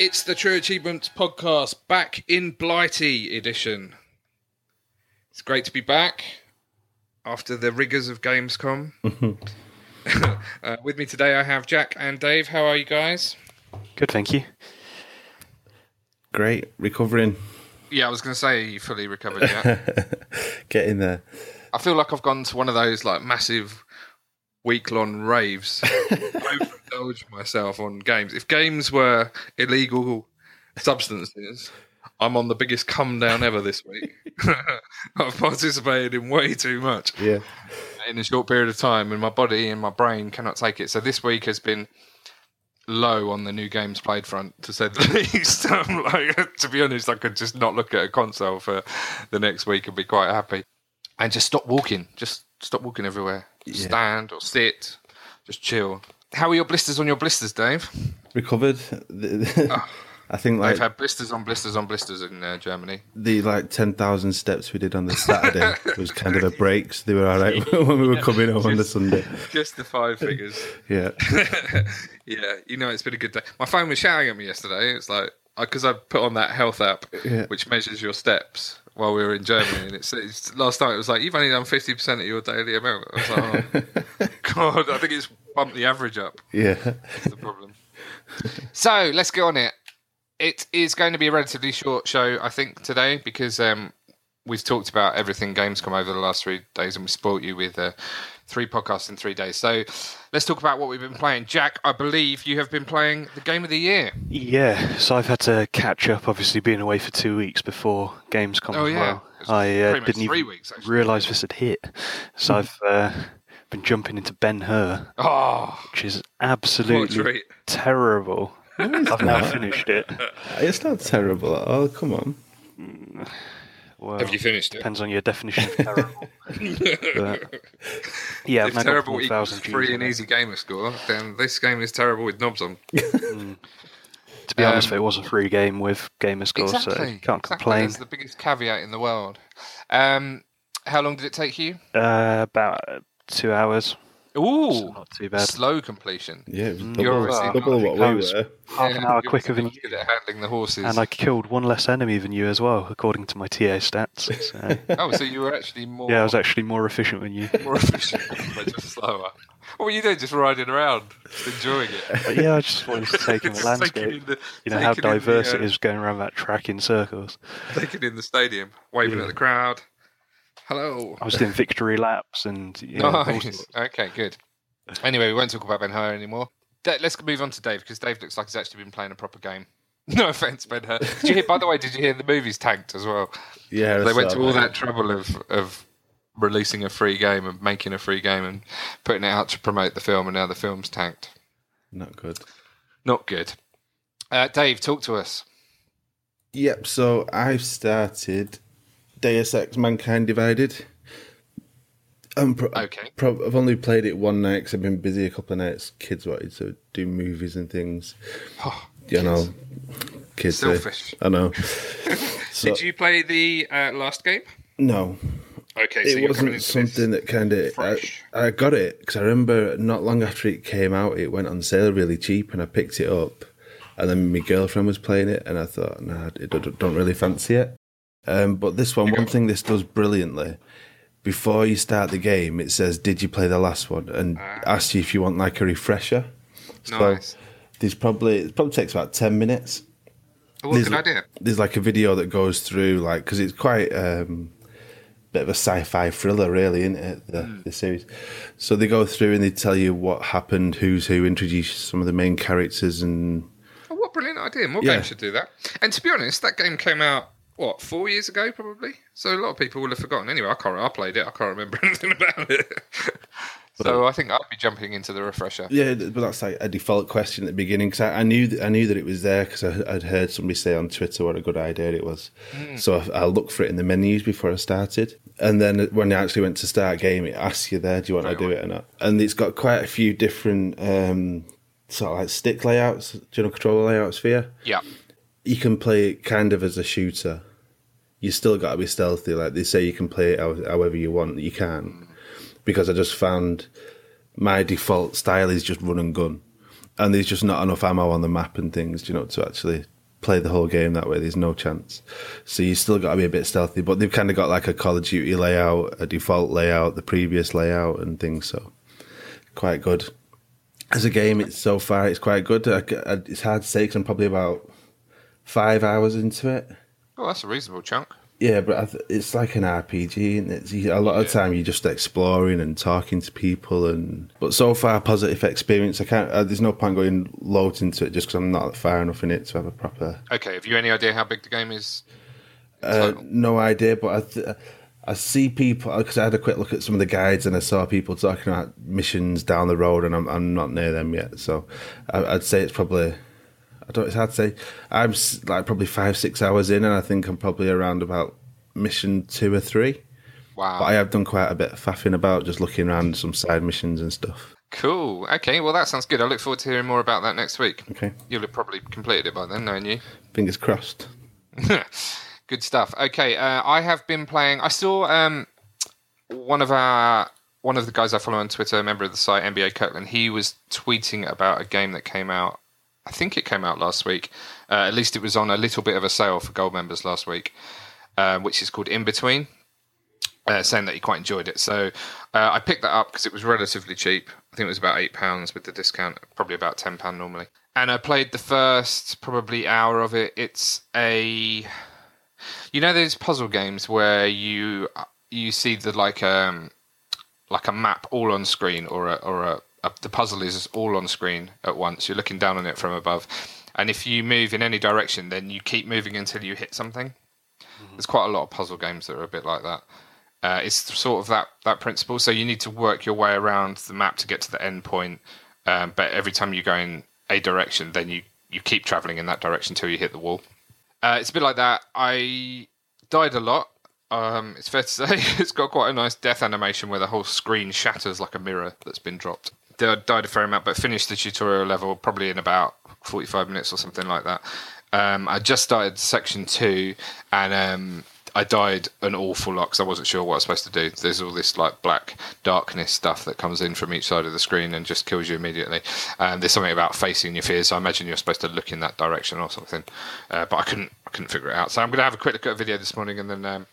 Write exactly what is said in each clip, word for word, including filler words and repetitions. It's the True Achievements podcast, back in Blighty edition. It's great to be back after the rigours of Gamescom. uh, with me today I have Jack and Dave. How are you guys? Good, thank you. Great, recovering. Yeah, I was going to say, you fully recovered, yeah? Get in there. I feel like I've gone to one of those like massive week-long raves. I overindulge myself on games. If games were illegal substances, I'm on the biggest come down ever this week. I've participated in way too much. Yeah, in a short period of time, and my body and my brain cannot take it. So this week has been low on the new games played front, to say the least. I'm like, to be honest, I could just not look at a console for the next week and be quite happy. And just stop walking. Just stop walking everywhere. Yeah. Stand or sit. Just chill. How are your blisters on your blisters, Dave? Recovered. Oh, I think like they've had blisters on blisters on blisters in uh, Germany. The like ten thousand steps we did on the Saturday was kind of a break. So they were all right when we were coming home on the Sunday. Just the five figures. Yeah. Yeah. You know, it's been a good day. My phone was shouting at me yesterday. It's like, because I put on that health app, yeah, which measures your steps, while we were in Germany, and it's, it's last night it was like, you've only done fifty percent of your daily amount. I was like, oh, God, I think it's bumped the average up. Yeah. That's the problem. So, let's get on it. It is going to be a relatively short show, I think, today, because um, we've talked about everything Gamescom over the last three days, and we spoilt you with uh, three podcasts in three days. So, let's talk about what we've been playing. Jack, I believe you have been playing the Game of the Year. Yeah, so I've had to catch up, obviously being away for two weeks before Gamescom oh, as yeah. well. I uh, didn't even realise this had hit. So I've uh, been jumping into Ben Hur, oh, which is absolutely terrible. I've now finished it. It's not terrible at all, come on. Well, have you finished it? Depends on your definition of terrible. But, yeah, if terrible equals free and easy gamer score, then this game is terrible with knobs on. Mm. To be um, honest, it was a free game with gamer score, exactly, so you can't exactly. complain. That's the biggest caveat in the world. Um, how long did it take you? Uh, about two hours. Ooh, so not too bad. Slow completion. Yeah, double, You're uh, double what we were. Half an hour quicker than you. At handling the horses. And I killed one less enemy than you as well, according to my T A stats. So. Oh, so you were actually more... Yeah, I was actually more efficient than you. More efficient, but just slower. What were you doing? Just riding around, just enjoying it. But yeah, I just wanted to take in the landscape. In the, you know how diverse the, uh, it is going around that track in circles. Taking in the stadium, waving yeah. at the crowd. Hello. I was doing victory laps and... Yeah, nice. Okay, good. Anyway, we won't talk about Ben Hur anymore. De- let's move on to Dave, because Dave looks like he's actually been playing a proper game. No offence, Ben Hur. Did you hear, by the way, did you hear the movie's tanked as well? Yeah. They went to all that trouble of, of releasing a free game and making a free game and putting it out to promote the film, and now the film's tanked. Not good. Not good. Uh, Dave, talk to us. Yep, so I've started... Deus Ex: Mankind Divided. I'm pro- okay. Pro- I've only played it one night because I've been busy a couple of nights. Kids wanted to do movies and things. Oh, you kids. know, kids. Selfish. They, I know. So, did you play the uh, last game? No. Okay, so it wasn't something that kind of... I, I got it because I remember not long after it came out, it went on sale really cheap and I picked it up. And then my girlfriend was playing it and I thought, nah, I don't really fancy it. Um, but this one, one thing this does brilliantly, before you start the game, it says, did you play the last one? And ah. asks you if you want like a refresher. So nice. There's probably, it probably takes about ten minutes. Oh, what a good idea. There's like a video that goes through, like, because it's quite a um, bit of a sci-fi thriller, really, isn't it? The, mm. the series. So they go through and they tell you what happened, who's who, introduce some of the main characters. And oh, what a brilliant idea. More yeah. games should do that. And to be honest, that game came out, what, four years ago, probably? So a lot of people will have forgotten. Anyway, I can't. I played it. I can't remember anything about it. So I think I'll be jumping into the refresher. Yeah, but that's like a default question at the beginning, because I, I knew I knew that it was there because I'd heard somebody say on Twitter what a good idea it was. Mm. So I, I looked for it in the menus before I started. And then when I actually went to start game, it asks you there, do you want Very to do well. it or not? And it's got quite a few different um, sort of like stick layouts, do you know, control layouts for you? Yeah. You can play it kind of as a shooter. You still got to be stealthy. Like they say, you can play it however you want. You can, because I just found my default style is just run and gun, and there's just not enough ammo on the map and things, you know, to actually play the whole game that way. There's no chance. So you still got to be a bit stealthy, but they've kind of got like a Call of Duty layout, a default layout, the previous layout and things, so quite good. As a game, it's so far, it's quite good. It's hard to say because I'm probably about five hours into it. Oh, that's a reasonable chunk. Yeah, but I th- it's like an R P G, and it's a lot of yeah. time you're just exploring and talking to people. And but so far, positive experience. I can't. Uh, there's no point going loads into it just because I'm not far enough in it to have a proper. Okay, have you any idea how big the game is? Uh, no idea, but I th- I see people because I had a quick look at some of the guides, and I saw people talking about missions down the road, and I'm I'm not near them yet, so I, I'd say it's probably. I don't. It's hard to say. I'm like probably five, six hours in, and I think I'm probably around about mission two or three. Wow! But I have done quite a bit of faffing about, just looking around some side missions and stuff. Cool. Okay. Well, that sounds good. I look forward to hearing more about that next week. Okay. You'll have probably completed it by then, knowing you. Fingers crossed. Good stuff. Okay. Uh, I have been playing. I saw um, one of our. One of the guys I follow on Twitter, a member of the site, N B A Kirkland, he was tweeting about a game that came out. I think it came out last week. Uh, at least it was on a little bit of a sale for gold members last week, uh, which is called In Between, uh, saying that he quite enjoyed it. So uh, I picked that up because it was relatively cheap. I think it was about eight pounds with the discount, probably about ten pounds normally. And I played the first probably hour of it. It's a... You know those puzzle games where you you see the like um like a map all on screen or a... Or a the puzzle is all on screen at once. You're looking down on it from above. And if you move in any direction, then you keep moving until you hit something. Mm-hmm. There's quite a lot of puzzle games that are a bit like that. Uh, it's sort of that, that principle. So you need to work your way around the map to get to the end point. Um, but every time you go in a direction, then you, you keep traveling in that direction until you hit the wall. Uh, it's a bit like that. I died a lot. Um, it's fair to say it's got quite a nice death animation where the whole screen shatters like a mirror that's been dropped. Died a fair amount, but finished the tutorial level probably in about forty-five minutes or something like that. Um, I just started section two, and um, I died an awful lot because I wasn't sure what I was supposed to do. There's all this like black darkness stuff that comes in from each side of the screen and just kills you immediately. Um, there's something about facing your fears, so I imagine you're supposed to look in that direction or something. Uh, but I couldn't, I couldn't figure it out. So I'm going to have a quick look at a video this morning and then... Um,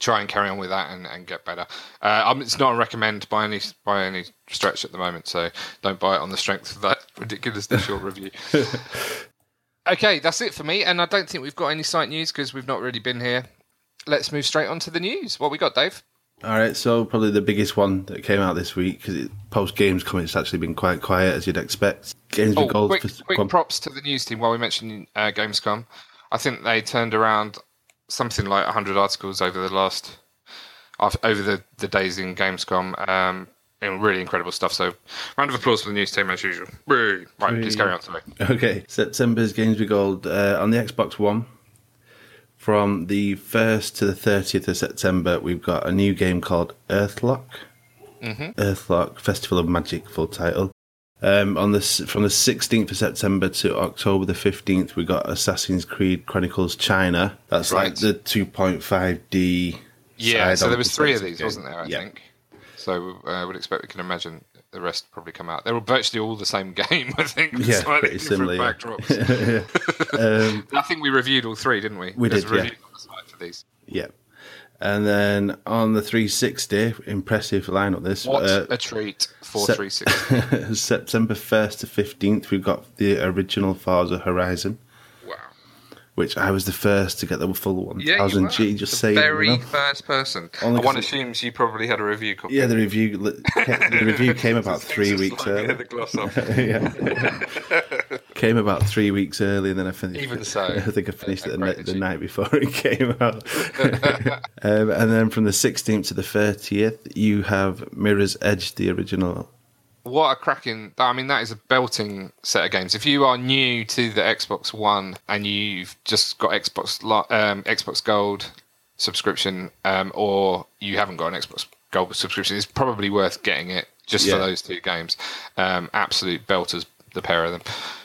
try and carry on with that and, and get better. Uh, um, it's not a recommend by any by any stretch at the moment, so don't buy it on the strength of that ridiculously short review. Okay, that's it for me, and I don't think we've got any site news because we've not really been here. Let's move straight on to the news. What we got, Dave? All right, so probably the biggest one that came out this week, because post-Gamescom it's actually been quite quiet, as you'd expect. Games oh, with gold quick, for... quick props to the news team while we mentioned uh, Gamescom. I think they turned around... something like one hundred articles over the last over the, the days in Gamescom, um, and really incredible stuff. So, round of applause for the news team as usual. Right, please carry on to me. Okay, September's Games with Gold uh, on the Xbox One. From the first to the thirtieth of September, we've got a new game called Earthlock. Mm-hmm. Earthlock: Festival of Magic, full title. Um, on the from the sixteenth of September to October the fifteenth, we got Assassin's Creed Chronicles: China. That's right. Like the two point five D. Yeah, so there was three of these, game. wasn't there? I yeah. think. So I uh, would expect we can imagine the rest probably come out. They were virtually all the same game, I think. Yeah, slightly pretty similar. Yeah. Backdrops. um, I think we reviewed all three, didn't we? We There's did. A yeah. On the side for these. Yeah. And then on the three sixty, impressive lineup this. What uh, a treat for se- three sixty. September first to fifteenth, we've got the original Forza Horizon. Wow. Which I was the first to get the full one. Yeah, you were. G, just the very enough. First person. Only one assumes you probably had a review copy. Yeah, the review the review came about three weeks like, early. The gloss off. yeah. Came about three weeks early, and then I finished. Even it. so, I think I finished it the, night, the night before it came out. um, and then from the sixteenth to the thirtieth, you have Mirror's Edge, the original. What a cracking! I mean, that is a belting set of games. If you are new to the Xbox One and you've just got Xbox um, Xbox Gold subscription, um, or you haven't got an Xbox Gold subscription, it's probably worth getting it just yeah. for those two games. Um, absolute belters, the pair of them.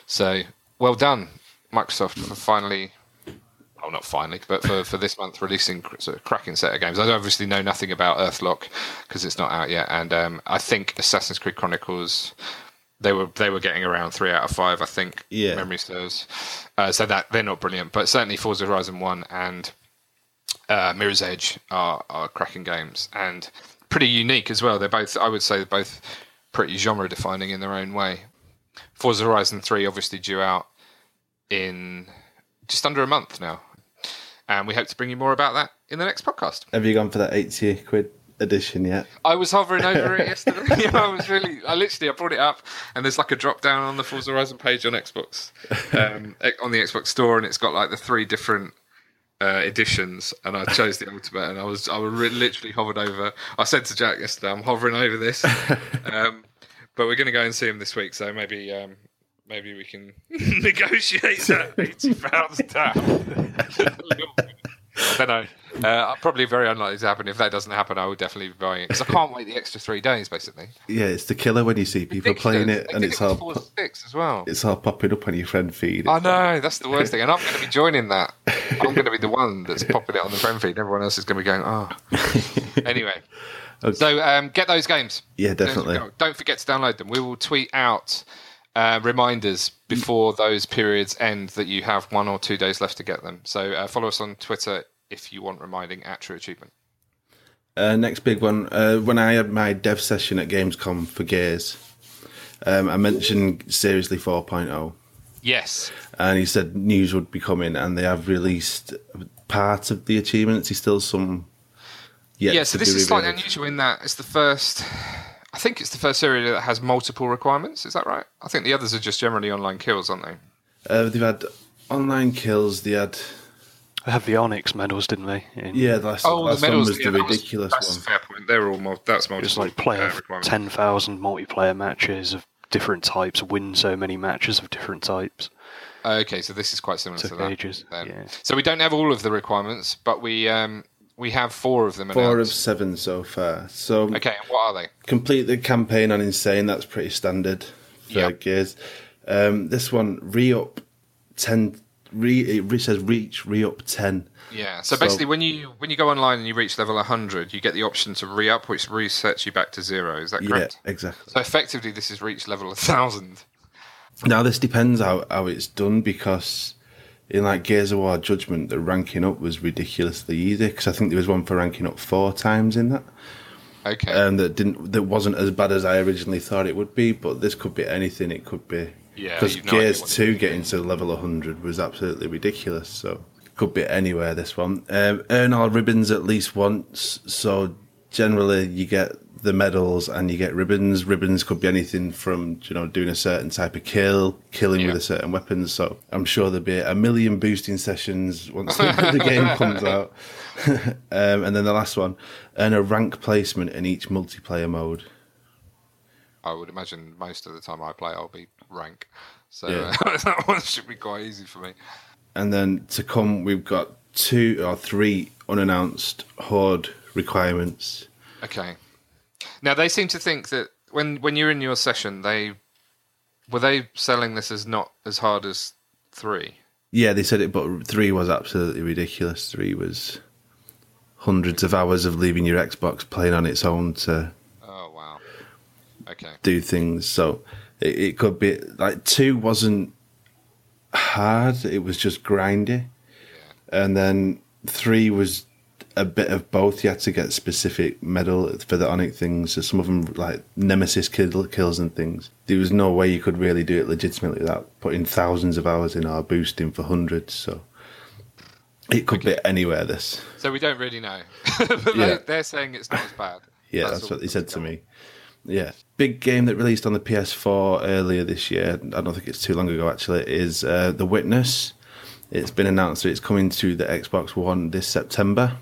So, well done, Microsoft, for finally, well, not finally, but for, for this month releasing sort of cracking set of games. I obviously know nothing about Earthlock because it's not out yet, and um, I think Assassin's Creed Chronicles They were they were getting around three out of five, I think. Yeah. Memory serves. Uh, so that they're not brilliant, but certainly Forza Horizon one and uh, Mirror's Edge are, are cracking games and pretty unique as well. They're both, I would say, they're both pretty genre defining in their own way. Forza Horizon three obviously due out in just under a month now, and we hope to bring you more about that in the next podcast. Have you gone for that eighty quid edition yet? I was hovering over it yesterday. I was really, I literally, I brought it up, and there's like a drop down on the Forza Horizon page on Xbox, um, on the Xbox store, and it's got like the three different uh, editions, and I chose the ultimate, and I was, I was re- literally hovered over. I said to Jack yesterday, I'm hovering over this, um, but we're going to go and see him this week, so maybe, um, maybe we can negotiate that eighty pounds down. I don't know. Uh, probably very unlikely to happen. If that doesn't happen, I would definitely be buying it because I can't wait the extra three days, basically. Yeah, it's the killer when you see people Ridiculous. playing it, they and it's it hard. Po- six as well. It's hard popping up on your friend feed. I know, like... that's the worst thing, and I'm going to be joining that. I'm going to be the one that's popping it on the friend feed. Everyone else is going to be going, oh. Anyway, okay. so um, get those games. Yeah, definitely. Don't forget to download them. We will tweet out uh, reminders before those periods end that you have one or two days left to get them. So uh, follow us on Twitter if you want reminding at True Achievement. Uh, next big one. Uh, when I had my dev session at Gamescom for Gears, um, I mentioned Seriously four point oh. Yes. And he said news would be coming, and they have released part of the achievements. There's still some yet Yeah, so to this is slightly unusual in that it's the first... I think it's the first area that has multiple requirements. Is that right? I think the others are just generally online kills, aren't they? Uh, they've had online kills. They had... They had the Onyx medals, didn't they? In... Yeah, that's oh, the medals was yeah, the ridiculous that was, that's one. That's a fair point. They're all mul- that's multiple. It's like player uh, ten thousand multiplayer matches of different types, win so many matches of different types. Uh, okay, so this is quite similar Took to that. Ages. Yeah. So we don't have all of the requirements, but we... Um, We have four of them. Four announced. Of seven so far. So okay, what are they? Complete the campaign on Insane. That's pretty standard for yep. Gears. Um, this one, re-up ten. Re, it says reach, re-up ten. Yeah, so, so basically when you when you go online and you reach level one hundred, you get the option to re-up, which resets you back to zero. Is that correct? Yeah, exactly. So effectively this is reach level one thousand. Now this depends how, how it's done because... In like Gears of War Judgment, the ranking up was ridiculously easy because I think there was one for ranking up four times in that. Okay. And that didn't that wasn't as bad as I originally thought it would be, but this could be anything. It could be yeah. Because Gears two getting to level one hundred was absolutely ridiculous, so it could be anywhere. This one um, earn all ribbons at least once. So generally, you get the medals and you get ribbons. Ribbons could be anything from, you know, doing a certain type of kill, killing yeah. with a certain weapon. So I'm sure there'll be a million boosting sessions once the, the game comes out. um, and then the last one, earn a rank placement in each multiplayer mode. I would imagine most of the time I play, I'll be rank. So yeah. uh, that one should be quite easy for me. And then to come, we've got two or three unannounced Horde requirements. Okay. Now, they seem to think that when, when you're in your session, they were they selling this as not as hard as three? Yeah, they said it, but three was absolutely ridiculous. Three was hundreds of hours of leaving your Xbox playing on its own to oh, wow. okay. do things. So it, it could be... like two wasn't hard, it was just grindy. Yeah. And then three was... a bit of both. You had to get specific medal for the Onyx things. So some of them, like Nemesis kill, kills and things, there was no way you could really do it legitimately without putting thousands of hours in or boosting for hundreds. So it could okay. be anywhere, this. So we don't really know. But yeah. They're saying it's not as bad. Yeah, that's, that's what they said to me. Yeah. Big game that released on the P S four earlier this year, I don't think it's too long ago actually, is uh, The Witness. It's been announced that it's coming to the Xbox One this September.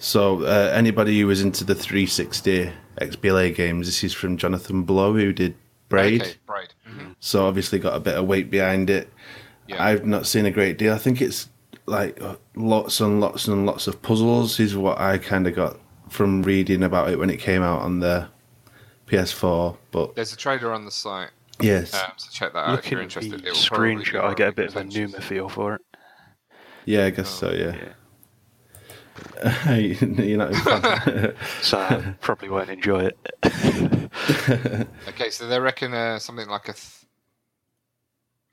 So uh, anybody who was into the three sixty X B L A games, this is from Jonathan Blow, who did Braid. Okay, Braid. Mm-hmm. So obviously got a bit of weight behind it. Yeah. I've not seen a great deal. I think it's like lots and lots and lots of puzzles is what I kind of got from reading about it when it came out on the P S four. But there's a trailer on the site. Yes. Um, so check that out Looking if you're interested. At the screenshot, I get a bit of a Numa feel for it. Yeah, I guess oh, so, yeah. yeah. You're not a fan. So I probably won't enjoy it. Okay, so they reckon uh, something like a... Th-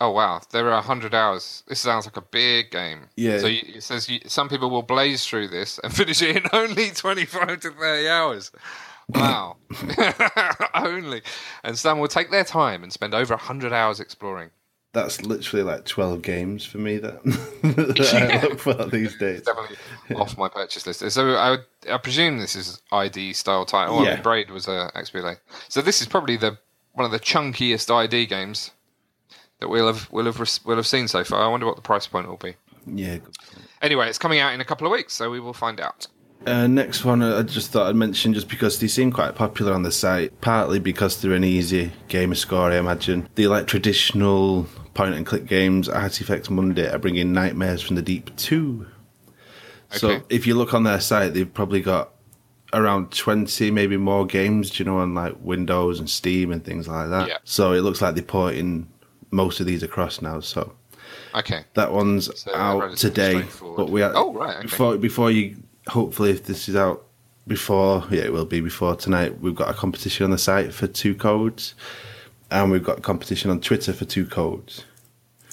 oh, wow. There are one hundred hours. This sounds like a big game. Yeah. So you, it says you, some people will blaze through this and finish it in only twenty-five to thirty hours. Wow. Only. And some will take their time and spend over one hundred hours exploring. That's literally like twelve games for me that, that yeah. I look for these days. It's definitely yeah. off my purchase list. So I, I presume this is I D style title. Yeah. I mean, Braid was a X B L A. So this is probably the one of the chunkiest I D games that we'll have we'll have we'll have seen so far. I wonder what the price point will be. Yeah. Anyway, it's coming out in a couple of weeks, so we will find out. Uh, next one, I just thought I'd mention just because they seem quite popular on the site, partly because they're an easy gamer score, I imagine. They like traditional point-and-click games. Artifacts Monday are bringing Nightmares from the Deep two. Okay. So if you look on their site, they've probably got around twenty, maybe more games, you know, on like Windows and Steam and things like that. Yeah. So it looks like they're porting most of these across now, so... Okay. That one's so out today. But we are, oh, right, okay. Before, before you... Hopefully, if this is out before, yeah, it will be before tonight, we've got a competition on the site for two codes, and we've got a competition on Twitter for two codes.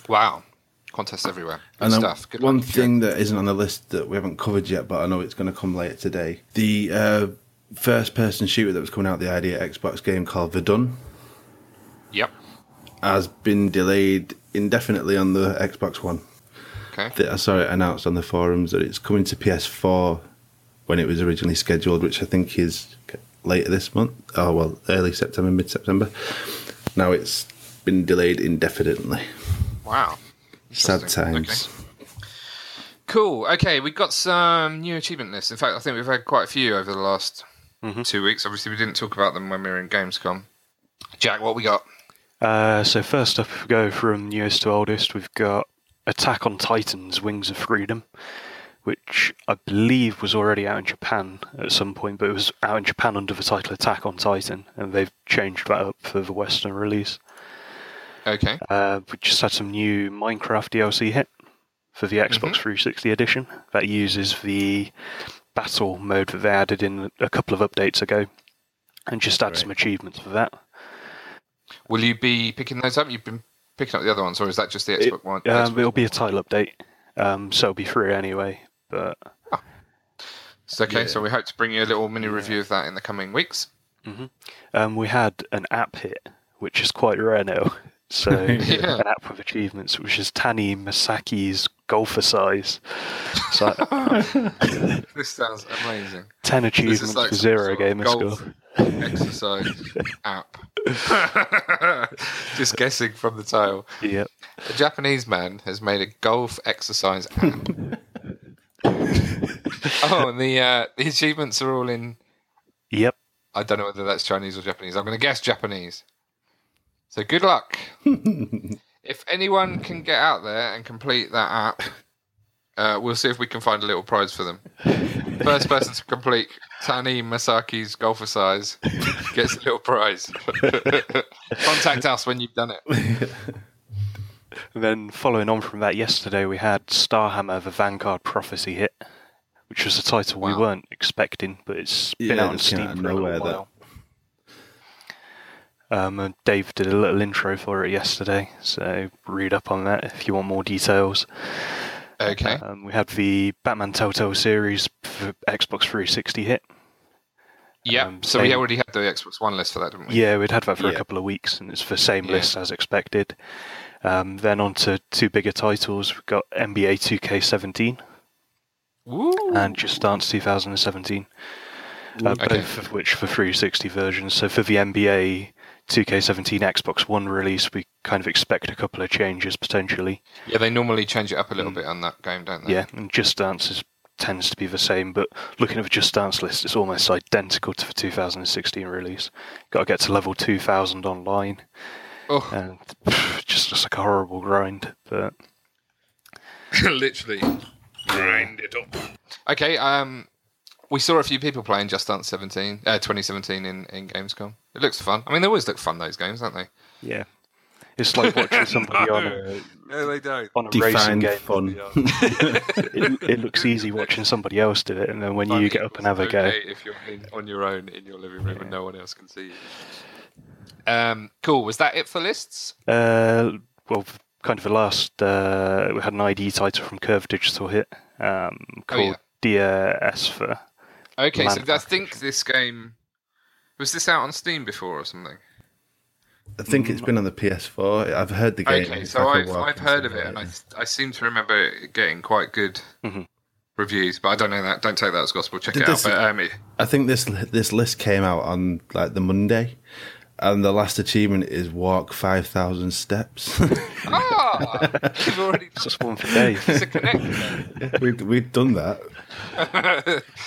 Wow. Contests everywhere. Good and stuff. Good one luck. Thing that isn't on the list that we haven't covered yet, but I know it's going to come later today, the uh, first-person shooter that was coming out, the I D Xbox game called Verdun. Yep. Has been delayed indefinitely on the Xbox One. Okay. I saw it announced on the forums that it's coming to P S four when it was originally scheduled, which I think is later this month. Oh, well, early September, mid-September. Now it's been delayed indefinitely. Wow. Sad times. Okay. Cool. Okay, we've got some new achievement lists. In fact, I think we've had quite a few over the last mm-hmm. two weeks. Obviously, we didn't talk about them when we were in Gamescom. Jack, what we got? Uh, so first up, if we go from newest to oldest, we've got Attack on Titan's Wings of Freedom, which I believe was already out in Japan at some point, but it was out in Japan under the title Attack on Titan, and they've changed that up for the Western release. Okay. Uh, we just had some new Minecraft D L C hit for the Xbox mm-hmm. three sixty edition that uses the battle mode that they added in a couple of updates ago, and just add right. some achievements for that. Will you be picking those up? You've been picking up the other ones, or is that just the Xbox it, one? Um, Xbox it'll one? Be a title update, um, so it'll be free anyway. But oh. It's okay, yeah. So we hope to bring you a little mini yeah. review of that in the coming weeks. Mm-hmm. Um, we had an app hit, which is quite rare now. So yeah. an app with achievements, which is Tani Masaki's Golfercise. So, this sounds amazing. Ten achievements like for zero gamer score. Exercise app. Just guessing from the title. Yep. A Japanese man has made a golf exercise app. Oh, and the uh, the achievements are all in. Yep. I don't know whether that's Chinese or Japanese. I'm going to guess Japanese. So good luck. If anyone can get out there and complete that app, uh, we'll see if we can find a little prize for them. First person to complete Tani Masaki's Golfercise gets a little prize. Contact us when you've done it. And then following on from that, yesterday we had Starhammer: The Vanguard Prophecy hit, which was a title wow. we weren't expecting, but it's yeah, been out on Steam for a little while. Um, and Dave did a little intro for it yesterday, so read up on that if you want more details. Okay. Um, we had the Batman Telltale series for Xbox three sixty hit. Yeah, um, so same... we already had the Xbox One list for that, didn't we? Yeah, we'd had that for yeah. a couple of weeks, and it's the same yeah. list as expected. Um, then on to two bigger titles. We've got N B A two K seventeen Ooh. And Just Dance twenty seventeen, uh, okay. both of which for three sixty versions. So for the N B A two K seventeen Xbox One release, we kind of expect a couple of changes potentially. Yeah, they normally change it up a little mm. bit on that game, don't they? Yeah, and Just Dance is, tends to be the same, but looking at the Just Dance list, it's almost identical to the two thousand sixteen release. Got to get to level two thousand online. Oh. And pff, just, just like a horrible grind. But literally, grind it up. Okay, um... we saw a few people playing Just Dance seventeen, uh, twenty seventeen in, in Gamescom. It looks fun. I mean, they always look fun, those games, don't they? Yeah. It's like watching somebody no, on a, no, they don't. On a racing game. Fun. it, it looks easy watching somebody else do it, and then when I you mean, get up and have okay a go. If you're in, on your own in your living room yeah. and no one else can see you. Um, cool. Was that it for lists? Uh, well, kind of the last. Uh, we had an I D title from Curve Digital hit um, called oh, yeah. Deus Ex for. Okay, so I think this game. Was this out on Steam before or something? I think it's been on the P S four. I've heard the game. Okay, so I've, I've heard of it, and I, I seem to remember it getting quite good mm-hmm. reviews. But I don't know that. Don't take that as gospel. Check Did it out. This, but, um, it, I think this this list came out on like the Monday, and the last achievement is walk five thousand steps. ah, you've already just one for days. It's a connect. We've we've done that.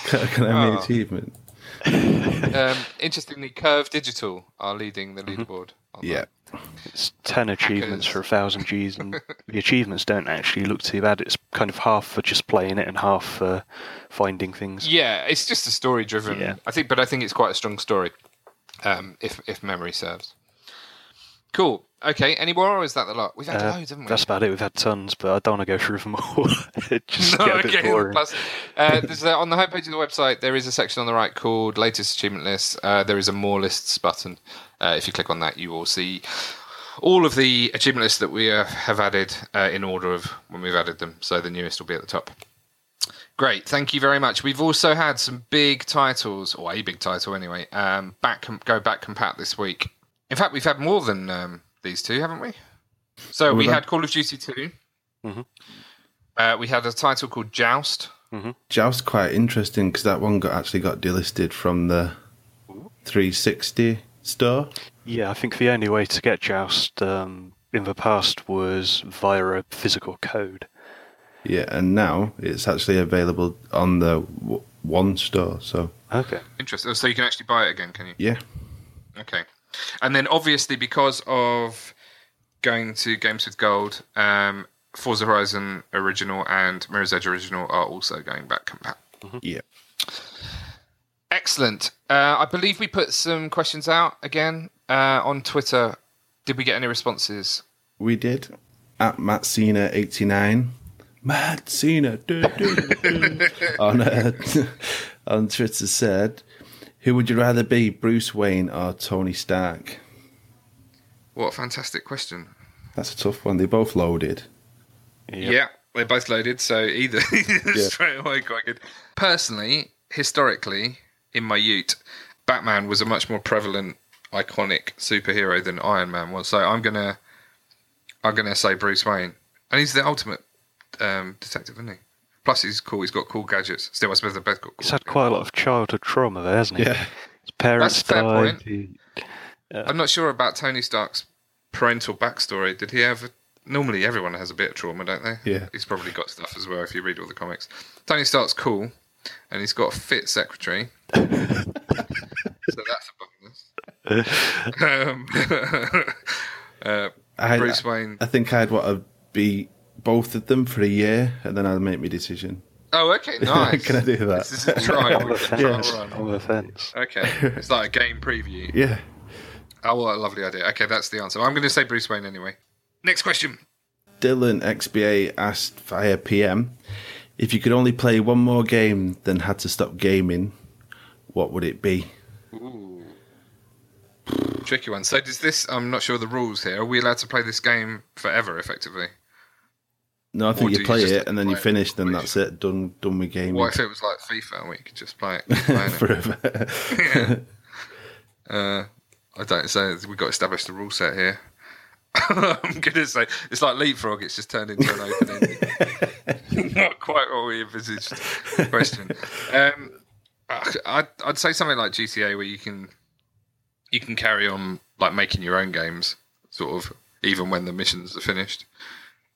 can, can I have an oh. achievement? um, interestingly, Curve Digital are leading the leaderboard. Mm-hmm. Yeah, that. It's ten achievements Hackers. For a thousand G's, and the achievements don't actually look too bad. It's kind of half for just playing it and half for finding things. Yeah, it's just a story-driven. Yeah. I think, but I think it's quite a strong story, um, if if memory serves. Cool. Okay, any more, or is that the lot? We've had uh, loads, haven't we? That's about it. We've had tons, but I don't want to go through them all. It just no, gets okay. a bit boring. Plus, uh, there's a, on the homepage of the website, there is a section on the right called Latest Achievement Lists. Uh, there is a More Lists button. Uh, if you click on that, you will see all of the achievement lists that we uh, have added uh, in order of when we've added them. So the newest will be at the top. Great, thank you very much. We've also had some big titles, or a big title anyway, um, back go back compat this week. In fact, we've had more than um, these two, haven't we? So we had Call of Duty two. Mm-hmm. Uh, we had a title called Joust. Mm-hmm. Joust, quite interesting because that one got actually got delisted from the three sixty store. Yeah, I think the only way to get Joust um, in the past was via a physical code. Yeah, and now it's actually available on the w- one store. So okay, interesting. So you can actually buy it again, can you? Yeah. Okay. And then, obviously, because of going to Games with Gold, um, Forza Horizon Original and Mirror's Edge Original are also going back compat. Mm-hmm. Yeah. Excellent. Uh, I believe we put some questions out again uh, on Twitter. Did we get any responses? We did. At Matt Cena eighty-nine. Matt Cena. Do, do, do. on, uh, on Twitter said... Who would you rather be, Bruce Wayne or Tony Stark? What a fantastic question. That's a tough one. They're both loaded. Yep. Yeah, they're both loaded, so either yeah. straight away quite good. Personally, historically, in my ute, Batman was a much more prevalent, iconic superhero than Iron Man was, so I'm going to I'm gonna say Bruce Wayne. And he's the ultimate um, detective, isn't he? Plus, he's cool. He's got cool gadgets. Still, I suppose they're both got cool He's had gadgets. Quite a lot of childhood trauma there, hasn't he? Yeah. His parents That's a fair died. Point. He, uh, I'm not sure about Tony Stark's parental backstory. Did he have... A, normally, everyone has a bit of trauma, don't they? Yeah. He's probably got stuff as well, if you read all the comics. Tony Stark's cool, and he's got a fit secretary. So that's a bonus. Um, uh, I, Bruce Wayne... I think I'd want to be... both of them for a year, and then I'll make my decision. Oh, okay, nice. Can I do that? This is a trial. On the fence. On the fence. Okay, it's like a game preview. Yeah. Oh, what a lovely idea. Okay, that's the answer. I'm going to say Bruce Wayne anyway. Next question. Dylan X B A asked via P M, if you could only play one more game than had to stop gaming, what would it be? Ooh. Tricky one. So does this, I'm not sure the rules here, are we allowed to play this game forever, effectively? No, I think you, you play it and then you finish, then that's it. Done, done with gaming. What if it was like FIFA, where you could just play it forever? Yeah. Uh, I don't say so we've got to establish the rule set here. I'm gonna say it's like Leapfrog. It's just turned into an open end. Not quite what we envisaged. Question. Um, I'd, I'd say something like G T A, where you can you can carry on like making your own games, sort of, even when the missions are finished.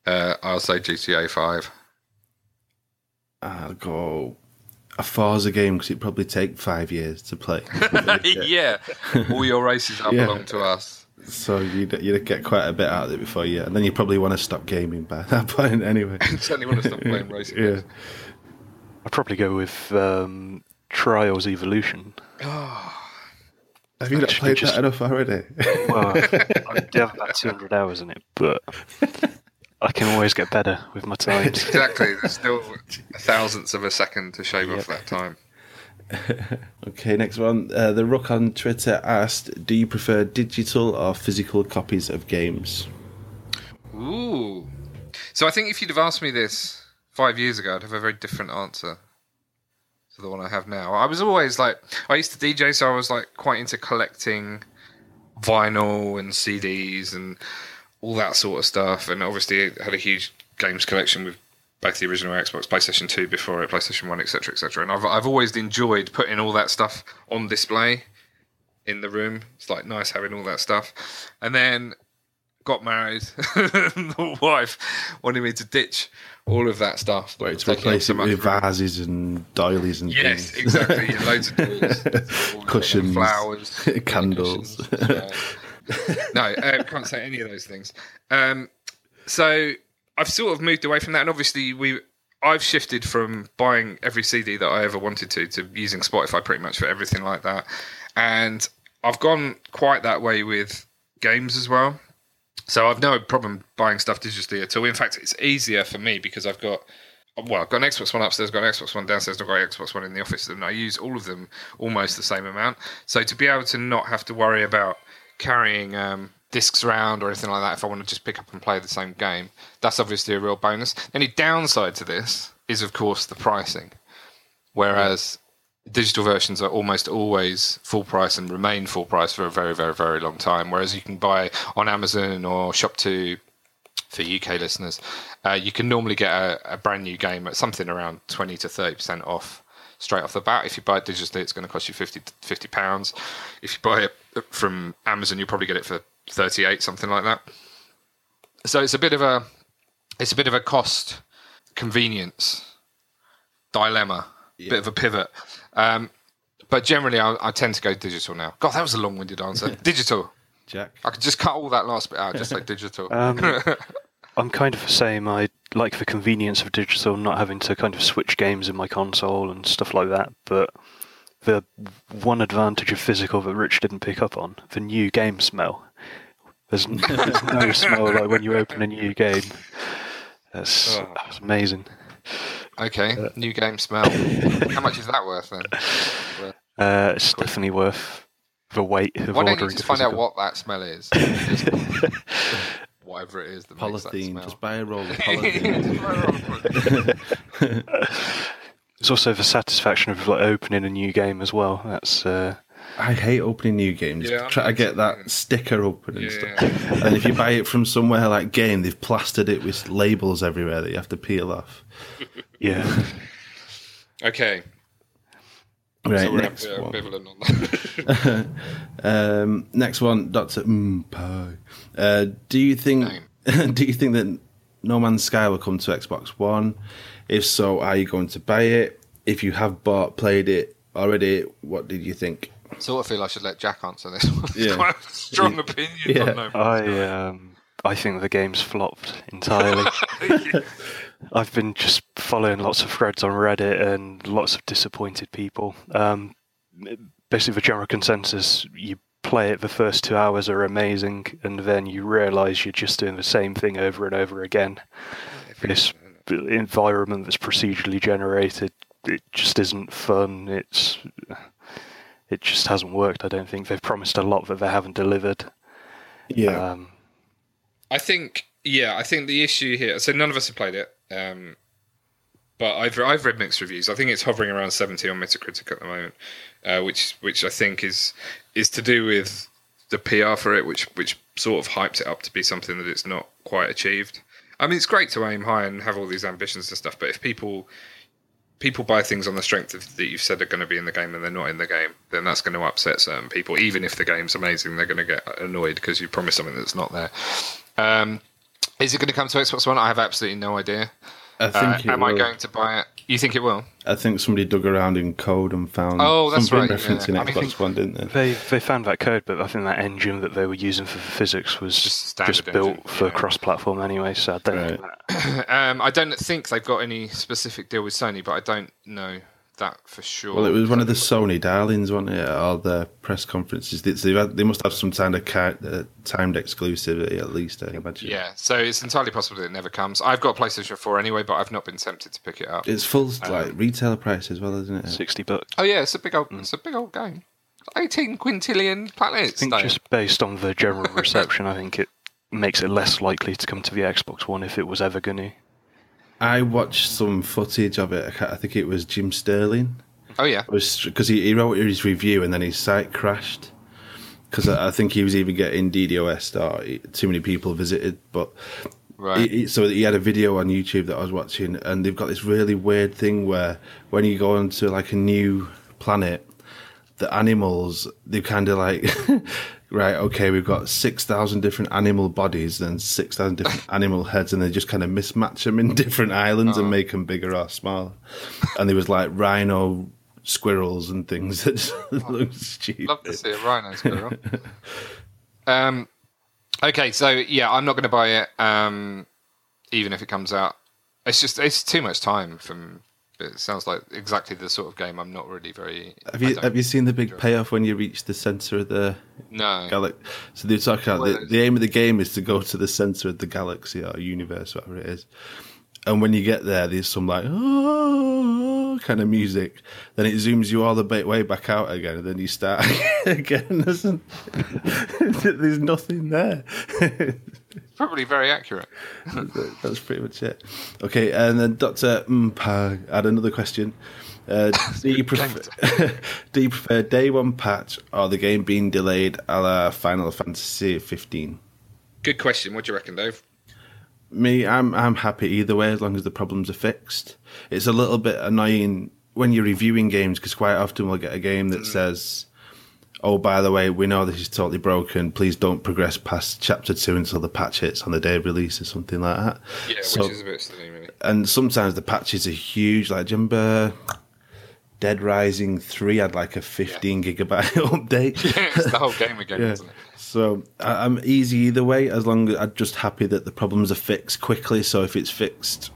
Uh, I'll say G T A five. I'll go a Forza game because it'd probably take five years to play. Yeah, all your races up yeah. belong to us. So you'd, you'd get quite a bit out of it before you, and then you probably want to stop gaming by that point anyway. You certainly want to stop playing racing yeah. games. I'd probably go with um, Trials Evolution. Oh, Have you not played just, that enough already? Well, I do have about two hundred hours in it, but I can always get better with my time. Exactly. There's still thousandths of a second to shave yep. off that time. Okay, next one. Uh, the Rook on Twitter asked, do you prefer digital or physical copies of games? Ooh. So I think if you'd have asked me this five years ago, I'd have a very different answer to the one I have now. I was always like, I used to D J, so I was like quite into collecting vinyl and C Ds and all that sort of stuff. And obviously it had a huge games collection with both the original Xbox, PlayStation two before it, PlayStation one, et cetera, et cetera. And I've I've always enjoyed putting all that stuff on display in the room. It's like nice having all that stuff. And then got married. The wife wanted me to ditch all of that stuff. Wait, to replace it with room. vases and doilies and yes, things. Yes, exactly. Yeah, loads of tools. Cushions. Flowers. Candles. Cushions. Yeah. No, I can't say any of those things. Um, so... I've sort of moved away from that, and obviously we I've shifted from buying every C D that I ever wanted to to using Spotify pretty much for everything like that. And I've gone quite that way with games as well. So I've no problem buying stuff digitally at all. In fact, it's easier for me because I've got well, I've got an Xbox One upstairs, I've got an Xbox One downstairs, and I've got an Xbox One in the office, and I use all of them almost the same amount. So to be able to not have to worry about carrying um discs around or anything like that if I want to just pick up and play the same game. That's obviously a real bonus. Any downside to this is, of course, the pricing, whereas yeah. digital versions are almost always full price and remain full price for a very, very, very long time, whereas you can buy on Amazon or Shop two, for U K listeners, uh, you can normally get a, a brand new game at something around twenty to thirty percent off straight off the bat. If you buy it digitally, it's going to cost you fifty pounds. If you buy it from Amazon, you'll probably get it for thirty-eight, something like that. So it's a bit of a it's a bit of a cost convenience dilemma, yeah. bit of a pivot. Um, but generally, I, I tend to go digital now. God, that was a long-winded answer. Digital, Jack. I could just cut all that last bit out. Just say digital. Um, I'm kind of the same. I like the convenience of digital, not having to kind of switch games in my console and stuff like that, but. The one advantage of physical that Rich didn't pick up on, the new game smell. There's, there's no smell like when you open a new game. That's, oh. that's amazing. Okay, uh, new game smell. How much is that worth then? Uh, it's cool. Definitely worth the weight of Why ordering. Why don't you just find out what that smell is? Just, whatever it is that Polythene, makes that smell. Just buy a roll of polythene. It's also the satisfaction of like opening a new game as well. That's uh... I hate opening new games. Yeah, Try to get that sticker open and yeah. stuff. And if you buy it from somewhere like Game, they've plastered it with labels everywhere that you have to peel off. Yeah. Okay. Right. So we're next a bit one. Ambivalent on that. um, next one, Doctor Mpo. Uh, do you think? do you think that No Man's Sky will come to Xbox One? If so, are you going to buy it? If you have bought, played it already, what did you think? I sort of feel I should let Jack answer this one. Yeah. Quite a strong yeah. opinion. Yeah. No I, um, I think the game's flopped entirely. I've been just following lots of threads on Reddit and lots of disappointed people. Um, basically, the general consensus, you play it, the first two hours are amazing, and then you realise you're just doing the same thing over and over again. It's environment that's procedurally generated, it just isn't fun. It's it just hasn't worked. I don't think they've promised a lot that they haven't delivered. Yeah, um, I think yeah, I think the issue here. So none of us have played it, um, but I've I've read mixed reviews. I think it's hovering around seventy on Metacritic at the moment, uh, which which I think is is to do with the P R for it, which which sort of hyped it up to be something that it's not quite achieved. I mean, it's great to aim high and have all these ambitions and stuff, but if people people buy things on the strength of, that you've said are going to be in the game and they're not in the game, then that's going to upset certain people. Even if the game's amazing, they're going to get annoyed because you promised something that's not there. Um, is it going to come to Xbox One? I have absolutely no idea. I think uh, am will. I going to buy it? You think it will? I think somebody dug around in code and found oh, that's something right. referencing yeah. Xbox I mean, One, didn't they? They they found that code, but I think that engine that they were using for physics was just, just built engine. for yeah. cross-platform anyway, so I don't right. know that. um, I don't think they've got any specific deal with Sony, but I don't know that for sure. Well, it was one of the Sony darlings, wasn't it? All the press conferences. They've had, they must have some kind of ca- uh, timed exclusivity, at least, I imagine. Yeah, so it's entirely possible that it never comes. I've got PlayStation four anyway, but I've not been tempted to pick it up. It's full um, like retailer price as well, isn't it? sixty bucks. Oh yeah, it's a big old, mm. it's a big old game. eighteen quintillion planets. I think though. Just based on the general reception, I think it makes it less likely to come to the Xbox One if it was ever going to. I watched some footage of it. I think it was Jim Sterling. Oh, yeah. Because he, he wrote his review and then his site crashed. Because I, I think he was either getting DDoS'd or he, too many people visited. But right. he, so he had a video on YouTube that I was watching, and they've got this really weird thing where when you go onto like a new planet, the animals, they kind of like... Right, okay, we've got six thousand different animal bodies and six thousand different animal heads, and they just kind of mismatch them in different islands uh-huh. and make them bigger or smaller. And there was like rhino squirrels and things that just oh, looked stupid. Love to see a rhino squirrel. um, okay, so yeah, I'm not going to buy it, um, even if it comes out. It's just, it's too much time from... It sounds like exactly the sort of game I'm not really very... Have you have you seen the big payoff when you reach the centre of the no. galaxy? So they're talking about well, the, the aim of the game is to go to the centre of the galaxy or universe, whatever it is. And when you get there, there's some like, oh, kind of music. Then it zooms you all the way back out again, and then you start again. There's, there's nothing there. Probably very accurate. That's pretty much it. Okay, and then Doctor Mpa had another question. Uh, do, you prefer, do you prefer day one patch or the game being delayed a la Final Fantasy fifteen? Good question. What do you reckon, Dave? Me, I'm I'm happy either way as long as the problems are fixed. It's a little bit annoying when you're reviewing games because quite often we'll get a game that mm. says... oh, by the way, we know this is totally broken. Please don't progress past Chapter two until the patch hits on the day of release or something like that. Yeah, so, which is a bit silly, really. And sometimes the patches are huge. Like, do you remember Dead Rising three had like a fifteen yeah. gigabyte update? Yeah, it's the whole game again, yeah. isn't it? So I, I'm easy either way, as long as I'm just happy that the problems are fixed quickly. So if it's fixed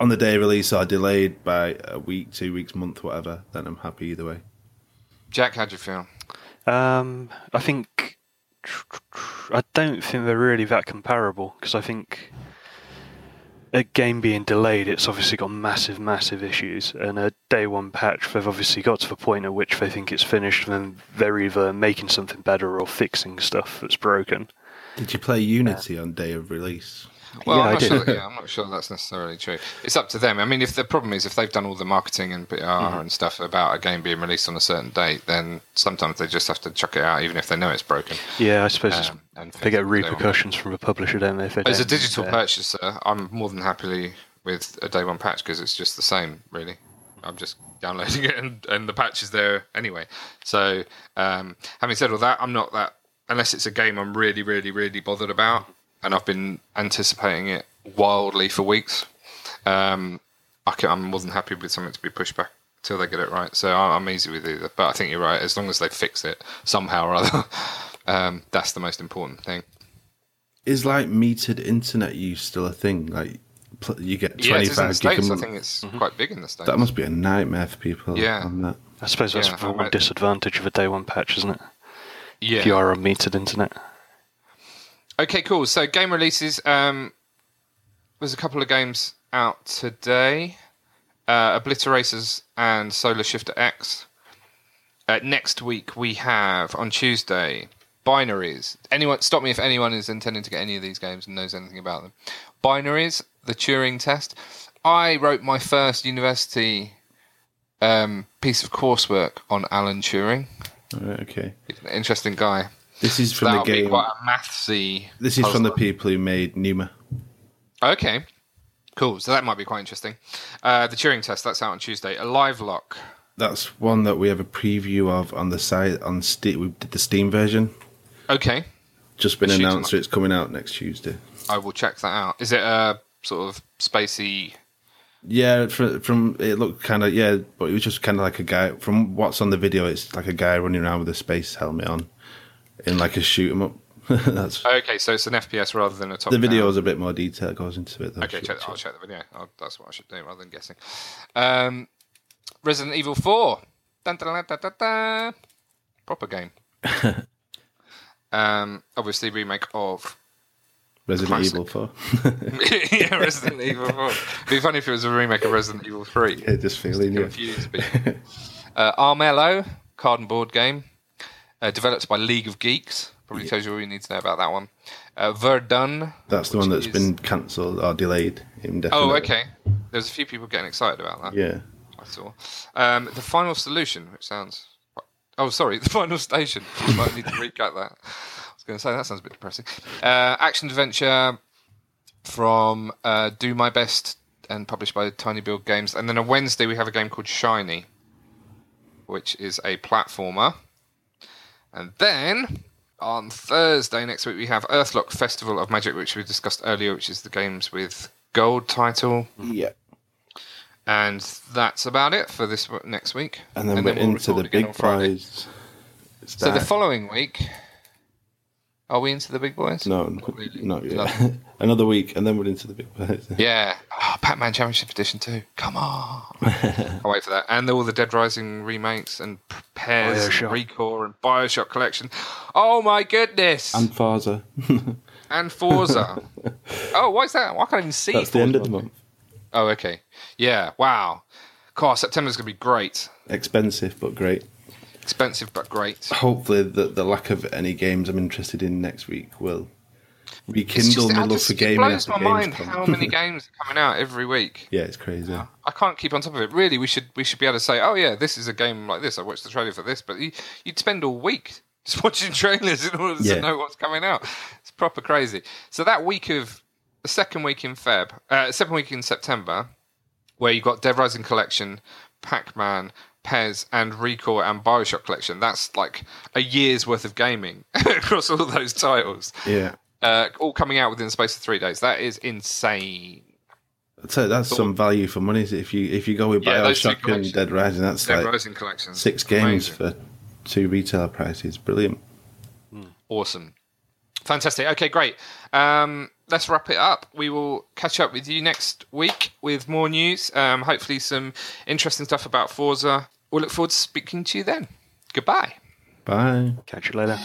on the day of release or delayed by a week, two weeks, month, whatever, then I'm happy either way. Jack, how do you feel? Um, I think I don't think they're really that comparable because I think a game being delayed, it's obviously got massive, massive issues, and a day one patch, they've obviously got to the point at which they think it's finished, and then they're either making something better or fixing stuff that's broken. Did you play Unity uh, on day of release? Well, yeah, I'm, not sure that, yeah, I'm not sure that's necessarily true. It's up to them. I mean, if the problem is if they've done all the marketing and P R mm-hmm. and stuff about a game being released on a certain date, then sometimes they just have to chuck it out, even if they know it's broken. Yeah, I suppose um, and they get repercussions from a publisher, don't they? If they As don't, a digital yeah. purchaser, I'm more than happily with a day one patch because it's just the same, really. I'm just downloading it and, and the patch is there anyway. So, um, having said all that, I'm not that... Unless it's a game I'm really, really, really bothered about, and I've been anticipating it wildly for weeks. Um, I can, I'm more than happy with something to be pushed back till they get it right. So I'm easy with either. But I think you're right. As long as they fix it somehow or other, um, that's the most important thing. Is like metered internet use still a thing? Like you get twenty-five yeah, it's in the States, I think it's mm-hmm. quite big in the States. That must be a nightmare for people. Yeah, on that. I suppose that's yeah, the one disadvantage of a day one patch, isn't it? Yeah, if you are on metered internet. Okay, cool. So game releases. Um, there's a couple of games out today. Uh, Obliterators and Solar Shifter X. Uh, next week we have, on Tuesday, Binaries. Anyone, stop me if anyone is intending to get any of these games and knows anything about them. Binaries, The Turing Test. I wrote my first university um, piece of coursework on Alan Turing. Okay. He's an interesting guy. This is from That'll the game. Be quite a mathsy. This is puzzle. From the people who made Numa. Okay, cool. So that might be quite interesting. Uh, the Turing Test, that's out on Tuesday. A live lock. That's one that we have a preview of on the site on Steam. We did the Steam version. Okay. Just been announced, so it's coming out next Tuesday. I will check that out. Is it a sort of spacey? Yeah, from, from it looked kind of yeah, but it was just kind of like a guy. From what's on the video, it's like a guy running around with a space helmet on. In like a shoot 'em up. That's okay, so it's an F P S rather than a top. The video is a bit more detail goes into it. Though. Okay, check, I'll check the video. I'll, that's what I should do rather than guessing. Um, Resident Evil four. Dun, dun, dun, dun, dun, dun. Proper game. um, obviously, remake of... Resident Classic. Evil four. Yeah, Resident Evil four. It'd be funny if it was a remake of Resident Evil three. Yeah, just feeling confused. Yeah. uh, Armello, card and board game, uh, developed by League of Geeks. Probably yeah. tells you all you need to know about that one. Uh, Verdun. That's the one that's is... been cancelled or delayed indefinitely. Oh, okay. There's a few people getting excited about that. Yeah. I saw. Um, the Final Solution, which sounds... Oh, sorry, The Final Station. You might need to recap that. Going to say that sounds a bit depressing. Uh, action adventure from uh, Do My Best and published by Tiny Build Games. And then on Wednesday we have a game called Shiny, which is a platformer. And then on Thursday next week we have Earthlock: Festival of Magic, which we discussed earlier, which is the games with gold title. Yeah. And that's about it for this next week. And then, and then we're then we'll into the big prize. So the following week. Are we into the big boys? No, not, really. not yet. Another week, and then we're into the big boys. Yeah. Oh, Batman Championship Edition two. Come on. I'll wait for that. And all the Dead Rising remakes and Pairs, BioShock. And Recore, and BioShock Collection. Oh, my goodness. And Forza. and Forza. Oh, why is that? I can't even see. That's Forza. The end of the month. Oh, okay. Yeah, wow. God, September's going to be great. Expensive, but great. Expensive but great. Hopefully the, the lack of any games I'm interested in next week will rekindle my love for gaming. It blows my mind how many games are coming out every week. Yeah, it's crazy. I can't keep on top of it. Really, we should we should be able to say, oh yeah, this is a game like this. I watched the trailer for this, but you, you'd spend all week just watching trailers in order yeah. to know what's coming out. It's proper crazy. So that week of the second week in Feb, uh, second week in September, where you got Dead Rising Collection, Pac-Man, Pez and Recore and BioShock Collection. That's like a year's worth of gaming across all those titles. Yeah, uh, all coming out within the space of three days. That is insane. So that's but, some value for money. If you if you go with yeah, BioShock and Dead Rising, that's Dead like Rising collections. Six games Amazing. For two retail prices. Brilliant. Mm. Awesome. Fantastic. Okay, great. Um, let's wrap it up. We will catch up with you next week with more news. Um, hopefully some interesting stuff about Forza. We'll look forward to speaking to you then. Goodbye. Bye. Catch you later.